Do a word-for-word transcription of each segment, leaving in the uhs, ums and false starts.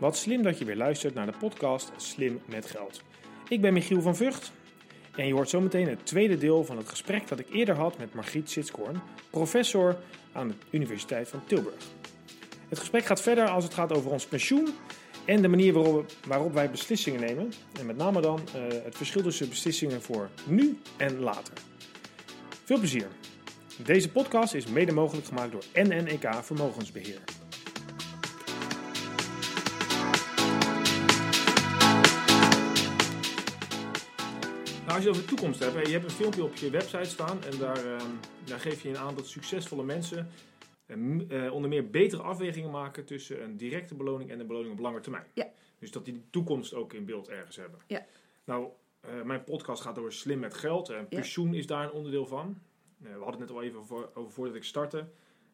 Wat slim dat je weer luistert naar de podcast Slim met Geld. Ik ben Michiel van Vught en je hoort zometeen het tweede deel van het gesprek dat ik eerder had met Margriet Sitskoorn, professor aan de Universiteit van Tilburg. Het gesprek gaat verder als het gaat over ons pensioen en de manier waarop, waarop wij beslissingen nemen. En met name dan uh, het verschil tussen beslissingen voor nu en later. Veel plezier. Deze podcast is mede mogelijk gemaakt door N N E K Vermogensbeheer. Nou, als je het over de toekomst hebt, je hebt een filmpje op je website staan en daar, uh, daar geef je een aan dat succesvolle mensen uh, onder meer betere afwegingen maken tussen een directe beloning en een beloning op lange termijn. Ja. Dus dat die de toekomst ook in beeld ergens hebben. Ja. Nou, uh, mijn podcast gaat over slim met geld en uh, pensioen ja. is daar een onderdeel van. We hadden het net al even over, over voordat ik startte.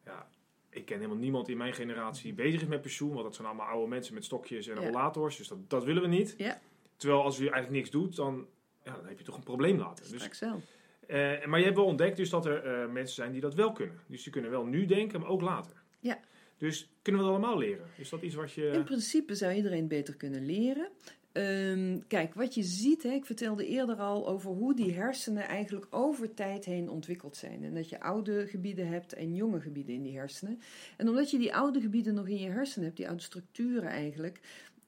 Ja, ik ken helemaal niemand in mijn generatie die bezig is met pensioen. Want dat zijn allemaal oude mensen met stokjes en rollators. Ja. Dus dat, dat willen we niet. Ja. Terwijl als je eigenlijk niks doet, dan, ja, dan heb je toch een probleem later. Dus, uh, maar je hebt wel ontdekt dus dat er uh, mensen zijn die dat wel kunnen. Dus die kunnen wel nu denken, maar ook later. Ja. Dus kunnen we dat allemaal leren? Is dat iets wat je... In principe zou iedereen beter kunnen leren. Um, kijk, wat je ziet, hè, ik vertelde eerder al over hoe die hersenen eigenlijk over tijd heen ontwikkeld zijn. En dat je oude gebieden hebt en jonge gebieden in die hersenen. En omdat je die oude gebieden nog in je hersenen hebt, die oude structuren eigenlijk,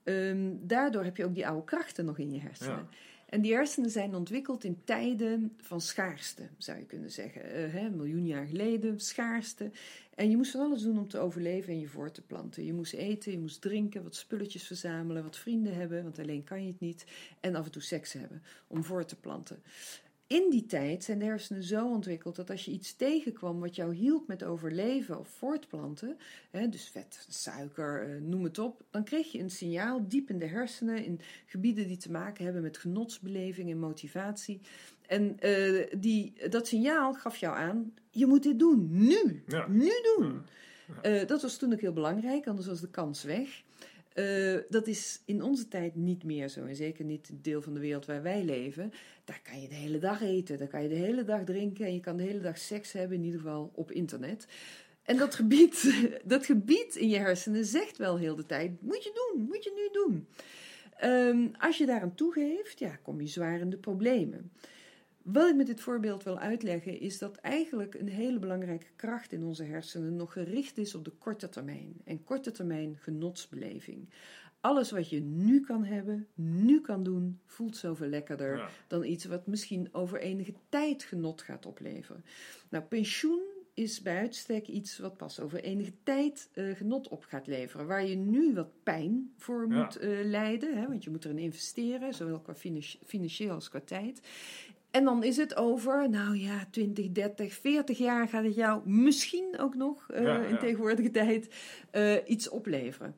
um, daardoor heb je ook die oude krachten nog in je hersenen. Ja. En die hersenen zijn ontwikkeld in tijden van schaarste, zou je kunnen zeggen. Uh, hè, een miljoen jaar geleden, schaarste. En je moest van alles doen om te overleven en je voor te planten. Je moest eten, je moest drinken, wat spulletjes verzamelen, wat vrienden hebben, want alleen kan je het niet. En af en toe seks hebben om voor te planten. In die tijd zijn de hersenen zo ontwikkeld dat als je iets tegenkwam wat jou hielp met overleven of voortplanten, hè, dus vet, suiker, noem het op, dan kreeg je een signaal diep in de hersenen, in gebieden die te maken hebben met genotsbeleving en motivatie. En uh, die, dat signaal gaf jou aan, je moet dit doen, nu, ja. nu doen. Uh, dat was toen ook heel belangrijk, anders was de kans weg. Uh, dat is in onze tijd niet meer zo. En zeker niet het deel van de wereld waar wij leven. Daar kan je de hele dag eten. Daar kan je de hele dag drinken. En je kan de hele dag seks hebben. In ieder geval op internet. En dat gebied, dat gebied in je hersenen zegt wel heel de tijd. Moet je doen. Moet je nu doen. Um, als je daaraan toegeeft, ja, kom je zwaar in de problemen. Wat ik met dit voorbeeld wil uitleggen is dat eigenlijk een hele belangrijke kracht in onze hersenen nog gericht is op de korte termijn. En korte termijn genotsbeleving. Alles wat je nu kan hebben, nu kan doen, voelt zoveel lekkerder ja. dan iets wat misschien over enige tijd genot gaat opleveren. Nou, pensioen is bij uitstek iets wat pas over enige tijd uh, genot op gaat leveren. Waar je nu wat pijn voor ja. moet uh, lijden, hè, want je moet erin investeren, zowel qua financi- financieel als qua tijd. En dan is het over, nou ja, twintig, dertig, veertig jaar gaat het jou misschien ook nog uh, ja, ja. in tegenwoordige tijd uh, iets opleveren.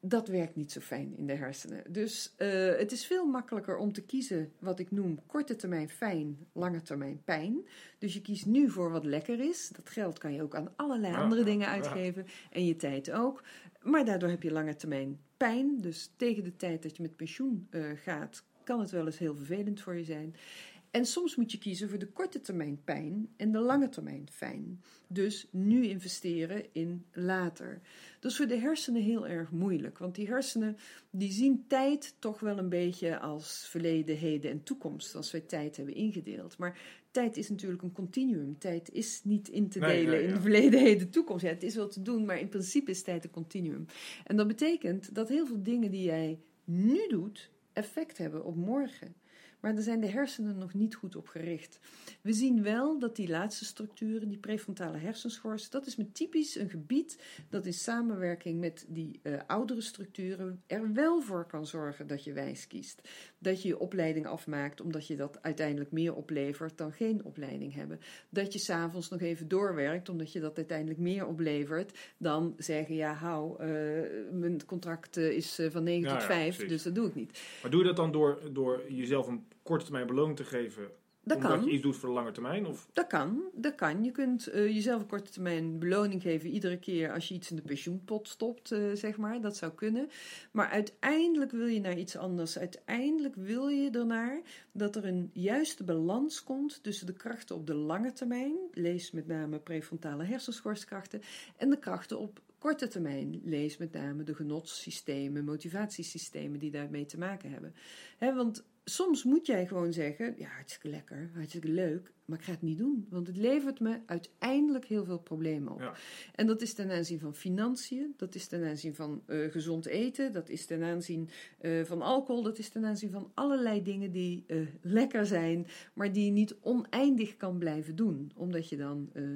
Dat werkt niet zo fijn in de hersenen. Dus uh, het is veel makkelijker om te kiezen wat ik noem korte termijn fijn, lange termijn pijn. Dus je kiest nu voor wat lekker is. Dat geld kan je ook aan allerlei ja, andere dingen uitgeven ja. en je tijd ook. Maar daardoor heb je lange termijn pijn. Dus tegen de tijd dat je met pensioen uh, gaat, kan het wel eens heel vervelend voor je zijn. En soms moet je kiezen voor de korte termijn pijn en de lange termijn fijn. Dus nu investeren in later. Dat is voor de hersenen heel erg moeilijk. Want die hersenen die zien tijd toch wel een beetje als verleden, heden en toekomst. Als wij tijd hebben ingedeeld. Maar tijd is natuurlijk een continuum. Tijd is niet in te delen nee, nee, ja. in de verleden, heden, toekomst. Ja, het is wel te doen, maar in principe is tijd een continuum. En dat betekent dat heel veel dingen die jij nu doet, effect hebben op morgen. Maar daar zijn de hersenen nog niet goed op gericht. We zien wel dat die laatste structuren, die prefrontale hersenschors, dat is met typisch een gebied dat in samenwerking met die uh, oudere structuren er wel voor kan zorgen dat je wijs kiest. Dat je je opleiding afmaakt omdat je dat uiteindelijk meer oplevert dan geen opleiding hebben. Dat je s'avonds nog even doorwerkt omdat je dat uiteindelijk meer oplevert dan zeggen, ja hou, uh, mijn contract uh, is uh, van negen ja, tot vijf, ja, dus dat doe ik niet. Maar doe je dat dan door, door jezelf een korte termijn beloning te geven, dat omdat kan. Je iets doet voor de lange termijn? Of? Dat kan, dat kan. Je kunt uh, jezelf een korte termijn beloning geven iedere keer als je iets in de pensioenpot stopt, uh, zeg maar. Dat zou kunnen. Maar uiteindelijk wil je naar iets anders. Uiteindelijk wil je ernaar dat er een juiste balans komt tussen de krachten op de lange termijn, lees met name prefrontale hersenschorskrachten, en de krachten op korte termijn, lees met name de genotssystemen, motivatiesystemen die daarmee te maken hebben. He, want soms moet jij gewoon zeggen, ja, hartstikke lekker, hartstikke leuk, maar ik ga het niet doen. Want het levert me uiteindelijk heel veel problemen op. Ja. En dat is ten aanzien van financiën, dat is ten aanzien van uh, gezond eten, dat is ten aanzien uh, van alcohol, dat is ten aanzien van allerlei dingen die uh, lekker zijn, maar die je niet oneindig kan blijven doen. Omdat je dan... Uh,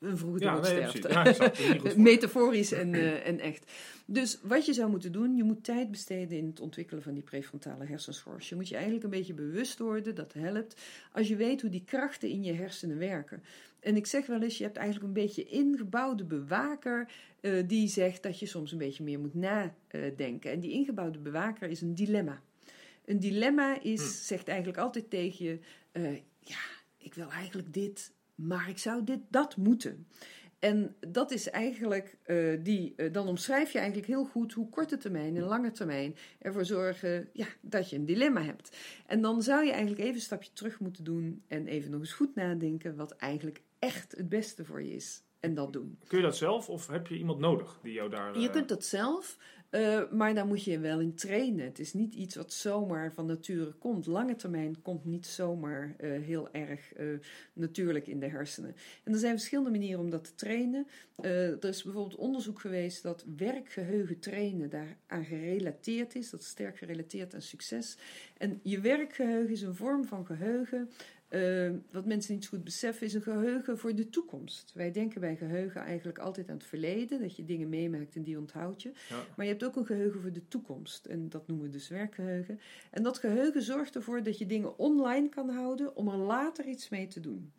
een vroege doodsterfte. Ja, nee, ja, metaforisch en, uh, en echt. Dus wat je zou moeten doen, je moet tijd besteden in het ontwikkelen van die prefrontale hersenschors. Je moet je eigenlijk een beetje bewust worden, dat helpt, als je weet hoe die krachten in je hersenen werken. En ik zeg wel eens, je hebt eigenlijk een beetje ingebouwde bewaker uh, die zegt dat je soms een beetje meer moet nadenken. En die ingebouwde bewaker is een dilemma. Een dilemma is, hm. zegt eigenlijk altijd tegen je, uh, ja, ik wil eigenlijk dit... Maar ik zou dit, dat moeten. En dat is eigenlijk, uh, die, uh, dan omschrijf je eigenlijk heel goed hoe korte termijn en lange termijn ervoor zorgen ja, dat je een dilemma hebt. En dan zou je eigenlijk even een stapje terug moeten doen en even nog eens goed nadenken wat eigenlijk echt het beste voor je is. En dat doen. Kun je dat zelf of heb je iemand nodig die jou daar... Uh... Je kunt dat zelf, uh, maar daar moet je wel in trainen. Het is niet iets wat zomaar van nature komt. Lange termijn komt niet zomaar uh, heel erg uh, natuurlijk in de hersenen. En er zijn verschillende manieren om dat te trainen. Uh, er is bijvoorbeeld onderzoek geweest dat werkgeheugen trainen daaraan gerelateerd is. Dat is sterk gerelateerd aan succes. En je werkgeheugen is een vorm van geheugen... Uh, wat mensen niet zo goed beseffen is een geheugen voor de toekomst. Wij denken bij geheugen eigenlijk altijd aan het verleden, dat je dingen meemaakt en die onthoud je. Ja. Maar je hebt ook een geheugen voor de toekomst en dat noemen we dus werkgeheugen. En dat geheugen zorgt ervoor dat je dingen online kan houden om er later iets mee te doen.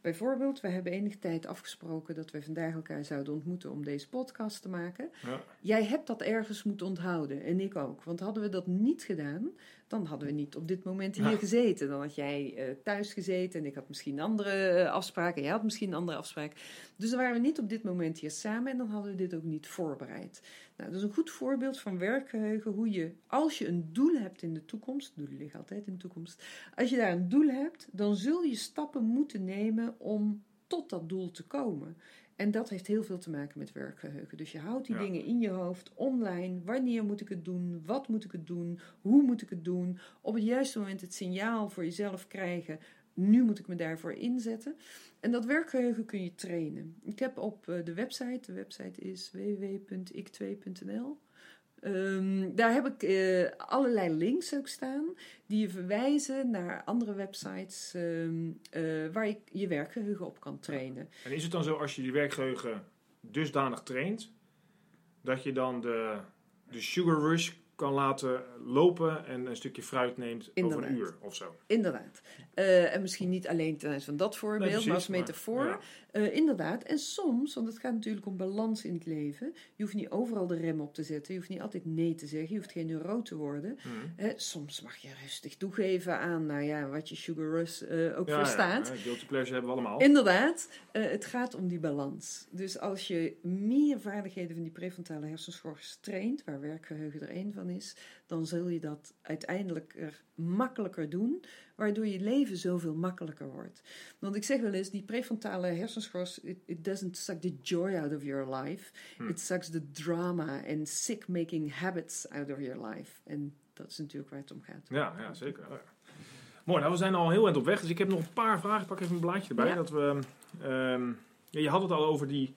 Bijvoorbeeld, we hebben enige tijd afgesproken dat we vandaag elkaar zouden ontmoeten om deze podcast te maken. Ja. Jij hebt dat ergens moeten onthouden en ik ook. Want hadden we dat niet gedaan, dan hadden we niet op dit moment hier ja. gezeten. Dan had jij uh, thuis gezeten en ik had misschien andere uh, afspraken. Jij had misschien een andere afspraak. Dus dan waren we niet op dit moment hier samen en dan hadden we dit ook niet voorbereid. Nou, dat is een goed voorbeeld van werkgeheugen. Hoe je, als je een doel hebt in de toekomst, doelen liggen altijd in de toekomst. Als je daar een doel hebt, dan zul je stappen moeten nemen om tot dat doel te komen. En dat heeft heel veel te maken met werkgeheugen. Dus je houdt die ja. dingen in je hoofd, online. Wanneer moet ik het doen? Wat moet ik het doen? Hoe moet ik het doen? Op het juiste moment het signaal voor jezelf krijgen. Nu moet ik me daarvoor inzetten. En dat werkgeheugen kun je trainen. Ik heb op de website, de website is w w w punt ik twee punt n l. Um, daar heb ik uh, allerlei links ook staan die je verwijzen naar andere websites um, uh, waar je je werkgeheugen op kan trainen. En is het dan zo als je je werkgeheugen dusdanig traint, dat je dan de, de sugar rush kan laten lopen en een stukje fruit neemt inderdaad. Over een uur of zo? Inderdaad. Uh, en misschien niet alleen ten aanzien van dat voorbeeld, nee, precies, maar als metafoor. Maar, ja. uh, inderdaad. En soms, want het gaat natuurlijk om balans in het leven. Je hoeft niet overal de rem op te zetten. Je hoeft niet altijd nee te zeggen. Je hoeft geen neuro te worden. Mm-hmm. Uh, soms mag je rustig toegeven aan nou ja, wat je sugar rush uh, ook ja, verstaat. Ja, ja. Guilty pleasure hebben we allemaal. Inderdaad. Uh, het gaat om die balans. Dus als je meer vaardigheden van die prefrontale hersenschors traint, waar werkgeheugen er één van is, dan zul je dat uiteindelijk er makkelijker doen, waardoor je leven zoveel makkelijker wordt. Want ik zeg wel eens, die prefrontale hersenschors, it, it doesn't suck the joy out of your life, hmm. it sucks the drama and sick-making habits out of your life. En dat is natuurlijk waar het om gaat. Ja, ja zeker. Ja. Mooi, nou we zijn al heel eind op weg, dus ik heb nog een paar vragen. Ik pak even een blaadje erbij. Ja. Dat we, um, ja, je had het al over die,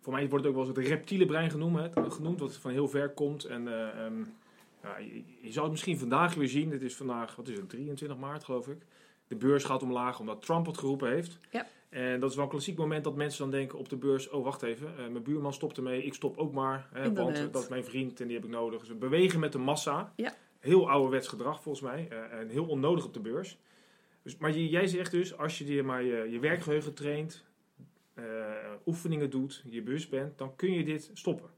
voor mij wordt het ook wel eens het reptiele brein genoemd, hè, genoemd wat van heel ver komt en uh, um, ja, je, je zal het misschien vandaag weer zien. Het is vandaag, wat is het, drieëntwintig maart geloof ik. De beurs gaat omlaag omdat Trump het geroepen heeft. Ja. En dat is wel een klassiek moment dat mensen dan denken op de beurs... oh, wacht even, uh, mijn buurman stopt ermee, ik stop ook maar. Hè, want uh, dat is mijn vriend en die heb ik nodig. Dus we bewegen met de massa. Ja. Heel ouderwets gedrag volgens mij. Uh, en heel onnodig op de beurs. Dus, maar je, jij zegt dus, als je die, maar je, je werkgeheugen traint... Uh, oefeningen doet, je bewust bent... dan kun je dit stoppen.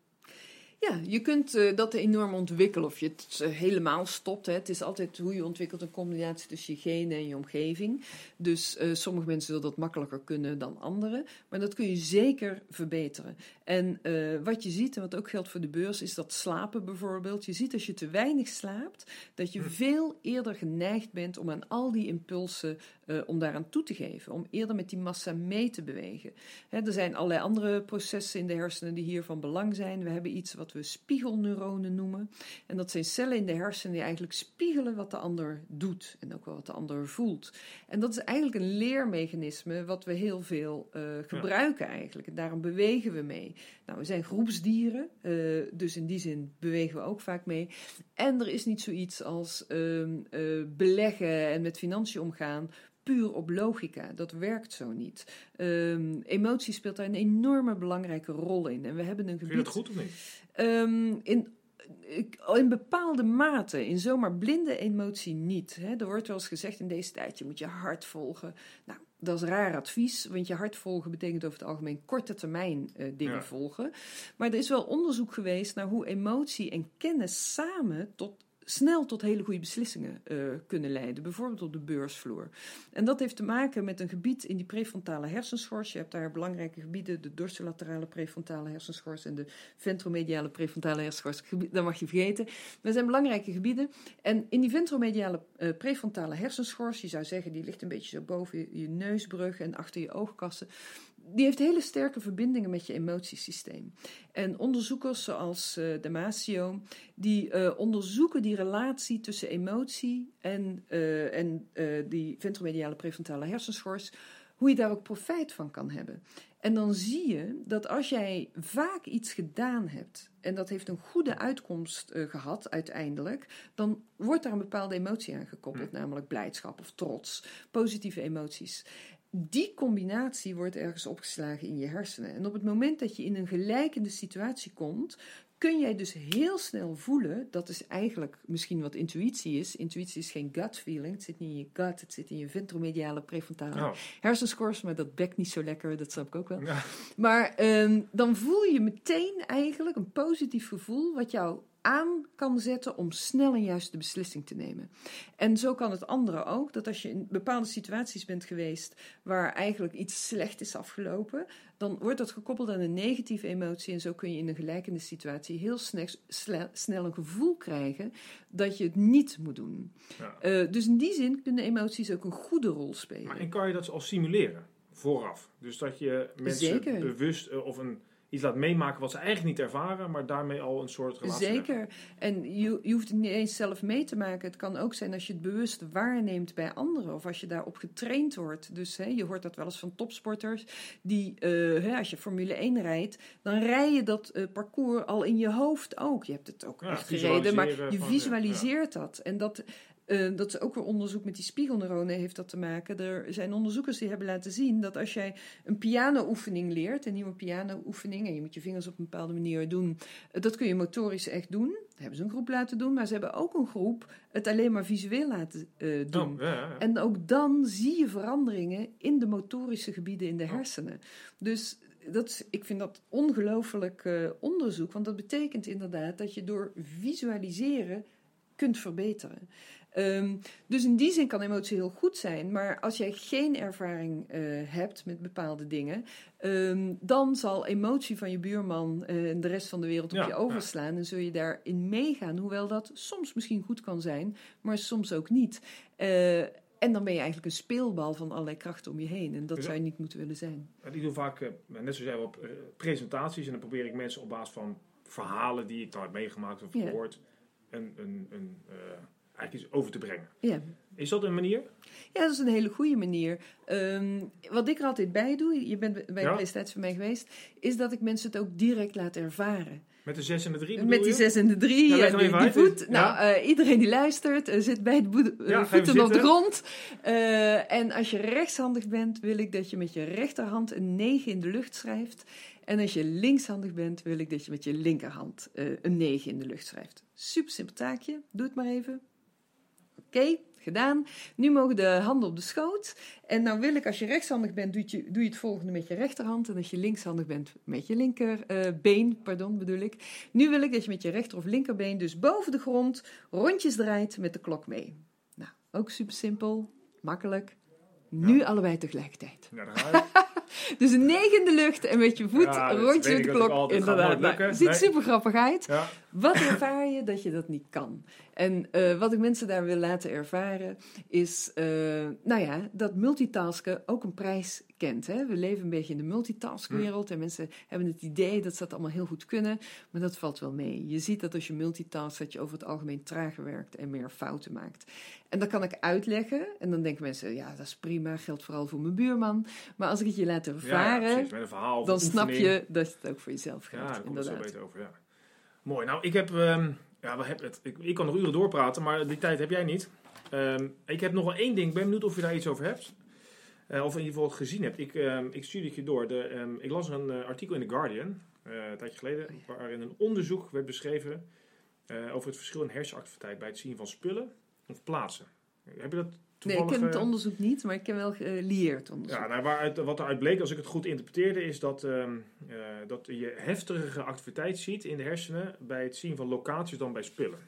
Ja, je kunt uh, dat enorm ontwikkelen of je het uh, helemaal stopt. Hè. Het is altijd hoe je ontwikkelt een combinatie tussen je genen en je omgeving. Dus uh, sommige mensen zullen dat makkelijker kunnen dan anderen. Maar dat kun je zeker verbeteren. En uh, wat je ziet, en wat ook geldt voor de beurs, is dat slapen bijvoorbeeld. Je ziet als je te weinig slaapt, dat je veel eerder geneigd bent om aan al die impulsen, uh, om daaraan toe te geven. Om eerder met die massa mee te bewegen. Hè, er zijn allerlei andere processen in de hersenen die hier van belang zijn. We hebben iets wat we spiegelneuronen noemen. En dat zijn cellen in de hersenen die eigenlijk spiegelen wat de ander doet en ook wel wat de ander voelt. En dat is eigenlijk een leermechanisme wat we heel veel uh, gebruiken eigenlijk. En daarom bewegen we mee. Nou, we zijn groepsdieren, uh, dus in die zin bewegen we ook vaak mee. En er is niet zoiets als uh, uh, beleggen en met financiën omgaan puur op logica. Dat werkt zo niet. Um, emotie speelt daar een enorme belangrijke rol in. En we hebben een gebied... Vind je dat goed of niet? Um, in, in bepaalde mate, in zomaar blinde emotie niet. Hè. Er wordt wel eens gezegd in deze tijd, je moet je hart volgen. Nou, dat is raar advies, want je hart volgen betekent over het algemeen korte termijn uh, dingen ja. volgen. Maar er is wel onderzoek geweest naar hoe emotie en kennis samen tot... snel tot hele goede beslissingen uh, kunnen leiden, bijvoorbeeld op de beursvloer. En dat heeft te maken met een gebied in die prefrontale hersenschors. Je hebt daar belangrijke gebieden, de dorsolaterale prefrontale hersenschors en de ventromediale prefrontale hersenschors. Dat mag je vergeten. Dat zijn belangrijke gebieden. En in die ventromediale uh, prefrontale hersenschors, je zou zeggen, die ligt een beetje zo boven je, je neusbrug en achter je oogkassen. Die heeft hele sterke verbindingen met je emotiesysteem. En onderzoekers zoals uh, Damasio, die uh, onderzoeken die relatie tussen emotie en, uh, en uh, die ventromediale prefrontale hersenschors, hoe je daar ook profijt van kan hebben. En dan zie je dat als jij vaak iets gedaan hebt, en dat heeft een goede uitkomst uh, gehad uiteindelijk, dan wordt daar een bepaalde emotie aan gekoppeld, hmm. namelijk blijdschap of trots, positieve emoties. Die combinatie wordt ergens opgeslagen in je hersenen. En op het moment dat je in een gelijkende situatie komt, kun jij dus heel snel voelen, dat is eigenlijk misschien wat intuïtie is. Intuïtie is geen gut feeling, het zit niet in je gut, het zit in je ventromediale prefrontale oh. hersenschors, maar dat bekt niet zo lekker, dat snap ik ook wel. Ja. Maar um, dan voel je meteen eigenlijk een positief gevoel wat jou aan kan zetten om snel en juist de beslissing te nemen. En zo kan het andere ook, dat als je in bepaalde situaties bent geweest waar eigenlijk iets slecht is afgelopen, dan wordt dat gekoppeld aan een negatieve emotie en zo kun je in een gelijkende situatie heel sne- sle- snel een gevoel krijgen dat je het niet moet doen. Ja. Uh, dus in die zin kunnen emoties ook een goede rol spelen. Maar en kan je dat al simuleren, vooraf? Dus dat je mensen Zeker. bewust uh, of een... iets laat meemaken wat ze eigenlijk niet ervaren, maar daarmee al een soort relatie hebben. Zeker. En je, je hoeft het niet eens zelf mee te maken. Het kan ook zijn als je het bewust waarneemt bij anderen, of als je daarop getraind wordt. Dus hè, je hoort dat wel eens van topsporters, die uh, hè, als je Formule één rijdt, dan rij je dat uh, parcours al in je hoofd ook. Je hebt het ook ja, echt gereden, maar je van, visualiseert ja. dat. En dat... Uh, dat is ook weer onderzoek met die spiegelneuronen heeft dat te maken. Er zijn onderzoekers die hebben laten zien dat als jij een pianooefening leert, een nieuwe pianooefening, en je moet je vingers op een bepaalde manier doen, uh, dat kun je motorisch echt doen. Dat hebben ze een groep laten doen, maar ze hebben ook een groep het alleen maar visueel laten uh, doen. Oh, ja, ja. En ook dan zie je veranderingen in de motorische gebieden in de hersenen. Oh. Dus dat is, ik vind dat ongelooflijk uh, onderzoek, want dat betekent inderdaad dat je door visualiseren kunt verbeteren. Um, dus in die zin kan emotie heel goed zijn, maar als jij geen ervaring uh, hebt met bepaalde dingen, um, dan zal emotie van je buurman uh, en de rest van de wereld op ja, je overslaan ja. en zul je daarin meegaan, hoewel dat soms misschien goed kan zijn, maar soms ook niet. Uh, en dan ben je eigenlijk een speelbal van allerlei krachten om je heen en dat dus, zou je niet moeten willen zijn. Ik doe vaak, uh, net zoals jij op uh, presentaties en dan probeer ik mensen op basis van verhalen die ik nou heb meegemaakt of gehoord, ja. een, een, een uh, eigenlijk iets over te brengen. Ja. Is dat een manier? Ja, dat is een hele goede manier. Um, wat ik er altijd bij doe, je bent bij ja. de destijds van mij geweest, is dat ik mensen het ook direct laat ervaren. Met de zes en de drie? Met die zes en de drie, nou, en die, die voet. Ja. Nou, uh, iedereen die luistert uh, zit bij het boede, uh, ja, voeten op de grond. Uh, en als je rechtshandig bent, wil ik dat je met je rechterhand een negen in de lucht schrijft. En als je linkshandig bent, wil ik dat je met je linkerhand uh, een negen in de lucht schrijft. Super simpel taakje, doe het maar even. Oké, okay, gedaan. Nu mogen de handen op de schoot. En nou wil ik, als je rechtshandig bent, doe je, doe je het volgende met je rechterhand. En als je linkshandig bent, met je linkerbeen, uh, pardon bedoel ik. Nu wil ik dat je met je rechter of linkerbeen dus boven de grond rondjes draait met de klok mee. Nou, ook super simpel, makkelijk. Nu ja. Allebei tegelijkertijd. Ja, dat gaat. Dus een negende lucht en met je voet ja, een rondje met de klok. Inderdaad. Nou, het ziet nee. super grappig uit. Ja. Wat ervaar je dat je dat niet kan? En uh, wat ik mensen daar wil laten ervaren is uh, nou ja, dat multitasken ook een prijs kent. Hè? We leven een beetje in de multitaskwereld en mensen hebben het idee dat ze dat allemaal heel goed kunnen. Maar dat valt wel mee. Je ziet dat als je multitaskt, dat je over het algemeen trager werkt en meer fouten maakt. En dat kan ik uitleggen. En dan denken mensen, ja, dat is prima, geldt vooral voor mijn buurman. Maar als ik het je laat ervaren, ja, precies, met een verhaal, dan snap je dat het ook voor jezelf geldt. Ja, daar komt het zo beter over, ja. Mooi. Nou, ik heb... Um, ja, we hebben het, ik, ik kan nog uren doorpraten, maar die tijd heb jij niet. Um, ik heb nog wel één ding. Ik ben benieuwd of je daar iets over hebt. Uh, of in ieder geval gezien hebt. Ik, um, ik stuur het je door. De, um, ik las een uh, artikel in The Guardian, uh, een tijdje geleden, waarin een onderzoek werd beschreven uh, over het verschil in hersenactiviteit bij het zien van spullen of plaatsen. Heb je dat toevallig... Nee, ik ken het onderzoek niet, maar ik ken wel gelieerd onderzoek. Ja, nou, waaruit, wat eruit bleek, als ik het goed interpreteerde, is dat, um, uh, dat je heftigere activiteit ziet in de hersenen bij het zien van locaties dan bij spullen.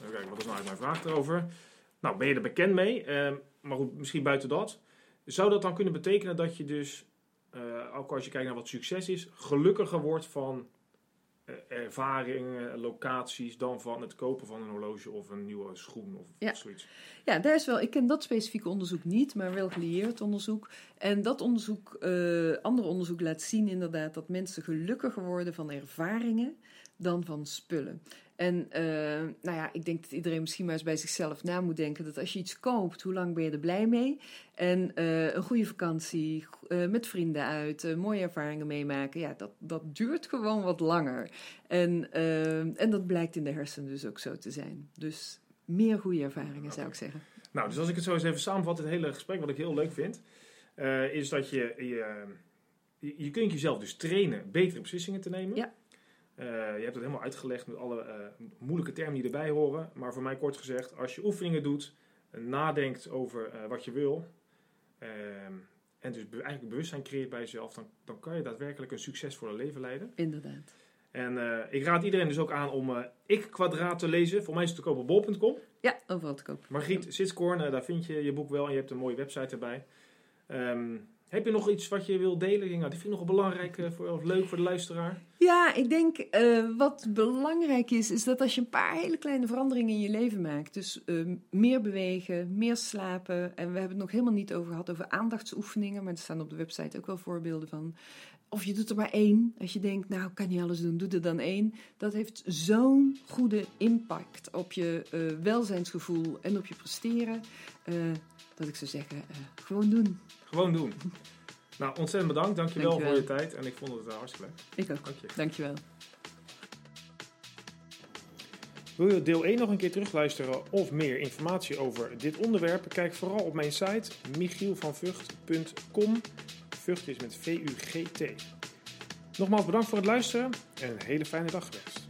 Even kijken, wat is nou eigenlijk mijn vraag daarover? Nou, ben je er bekend mee? Um, maar goed, misschien buiten dat. Zou dat dan kunnen betekenen dat je dus, uh, ook als je kijkt naar wat succes is, gelukkiger wordt van uh, ervaringen, locaties, dan van het kopen van een horloge of een nieuwe schoen of ja. zoiets? Ja, daar is wel. Ik ken dat specifieke onderzoek niet, maar wel gelieerd onderzoek. En dat onderzoek, uh, ander onderzoek laat zien inderdaad dat mensen gelukkiger worden van ervaringen dan van spullen. En uh, nou ja, ik denk dat iedereen misschien maar eens bij zichzelf na moet denken dat als je iets koopt, hoe lang ben je er blij mee? En uh, een goede vakantie, uh, met vrienden uit, uh, mooie ervaringen meemaken, ja, dat, dat duurt gewoon wat langer. En, uh, en dat blijkt in de hersenen dus ook zo te zijn. Dus meer goede ervaringen, okay, zou ik zeggen. Nou, dus als ik het zo eens even samenvat, het hele gesprek, wat ik heel leuk vind, uh, is dat je, je, je kunt jezelf dus trainen betere beslissingen te nemen. Ja. Uh, je hebt het helemaal uitgelegd met alle uh, moeilijke termen die erbij horen. Maar voor mij kort gezegd, als je oefeningen doet, nadenkt over uh, wat je wil. Uh, en dus be- eigenlijk bewustzijn creëert bij jezelf. Dan, dan kan je daadwerkelijk een succesvolle leven leiden. Inderdaad. En uh, ik raad iedereen dus ook aan om uh, ik-kwadraat te lezen. Voor mij is het te koop op bol punt com. Ja, overal te koop. Margriet Sitskoorn, uh, daar vind je je boek wel. En je hebt een mooie website erbij. Um, Heb je nog iets wat je wil delen? Nou, dat vind ik nog belangrijk voor, of leuk voor de luisteraar. Ja, ik denk uh, wat belangrijk is, is dat als je een paar hele kleine veranderingen in je leven maakt. Dus uh, meer bewegen, meer slapen. En we hebben het nog helemaal niet over gehad over aandachtsoefeningen. Maar er staan op de website ook wel voorbeelden van. Of je doet er maar één. Als je denkt, nou, ik kan niet alles doen, doe er dan één. Dat heeft zo'n goede impact op je uh, welzijnsgevoel en op je presteren. Uh, dat ik zou zeggen, uh, gewoon doen. Gewoon doen. Nou, ontzettend bedankt. Dankjewel, Dankjewel voor je tijd. En ik vond het wel hartstikke leuk. Ik ook. Dank je. Dankjewel. Wil je deel één nog een keer terugluisteren of meer informatie over dit onderwerp? Kijk vooral op mijn site michiel van vught punt com. Vught is met V U G T. Nogmaals bedankt voor het luisteren en een hele fijne dag gewenst.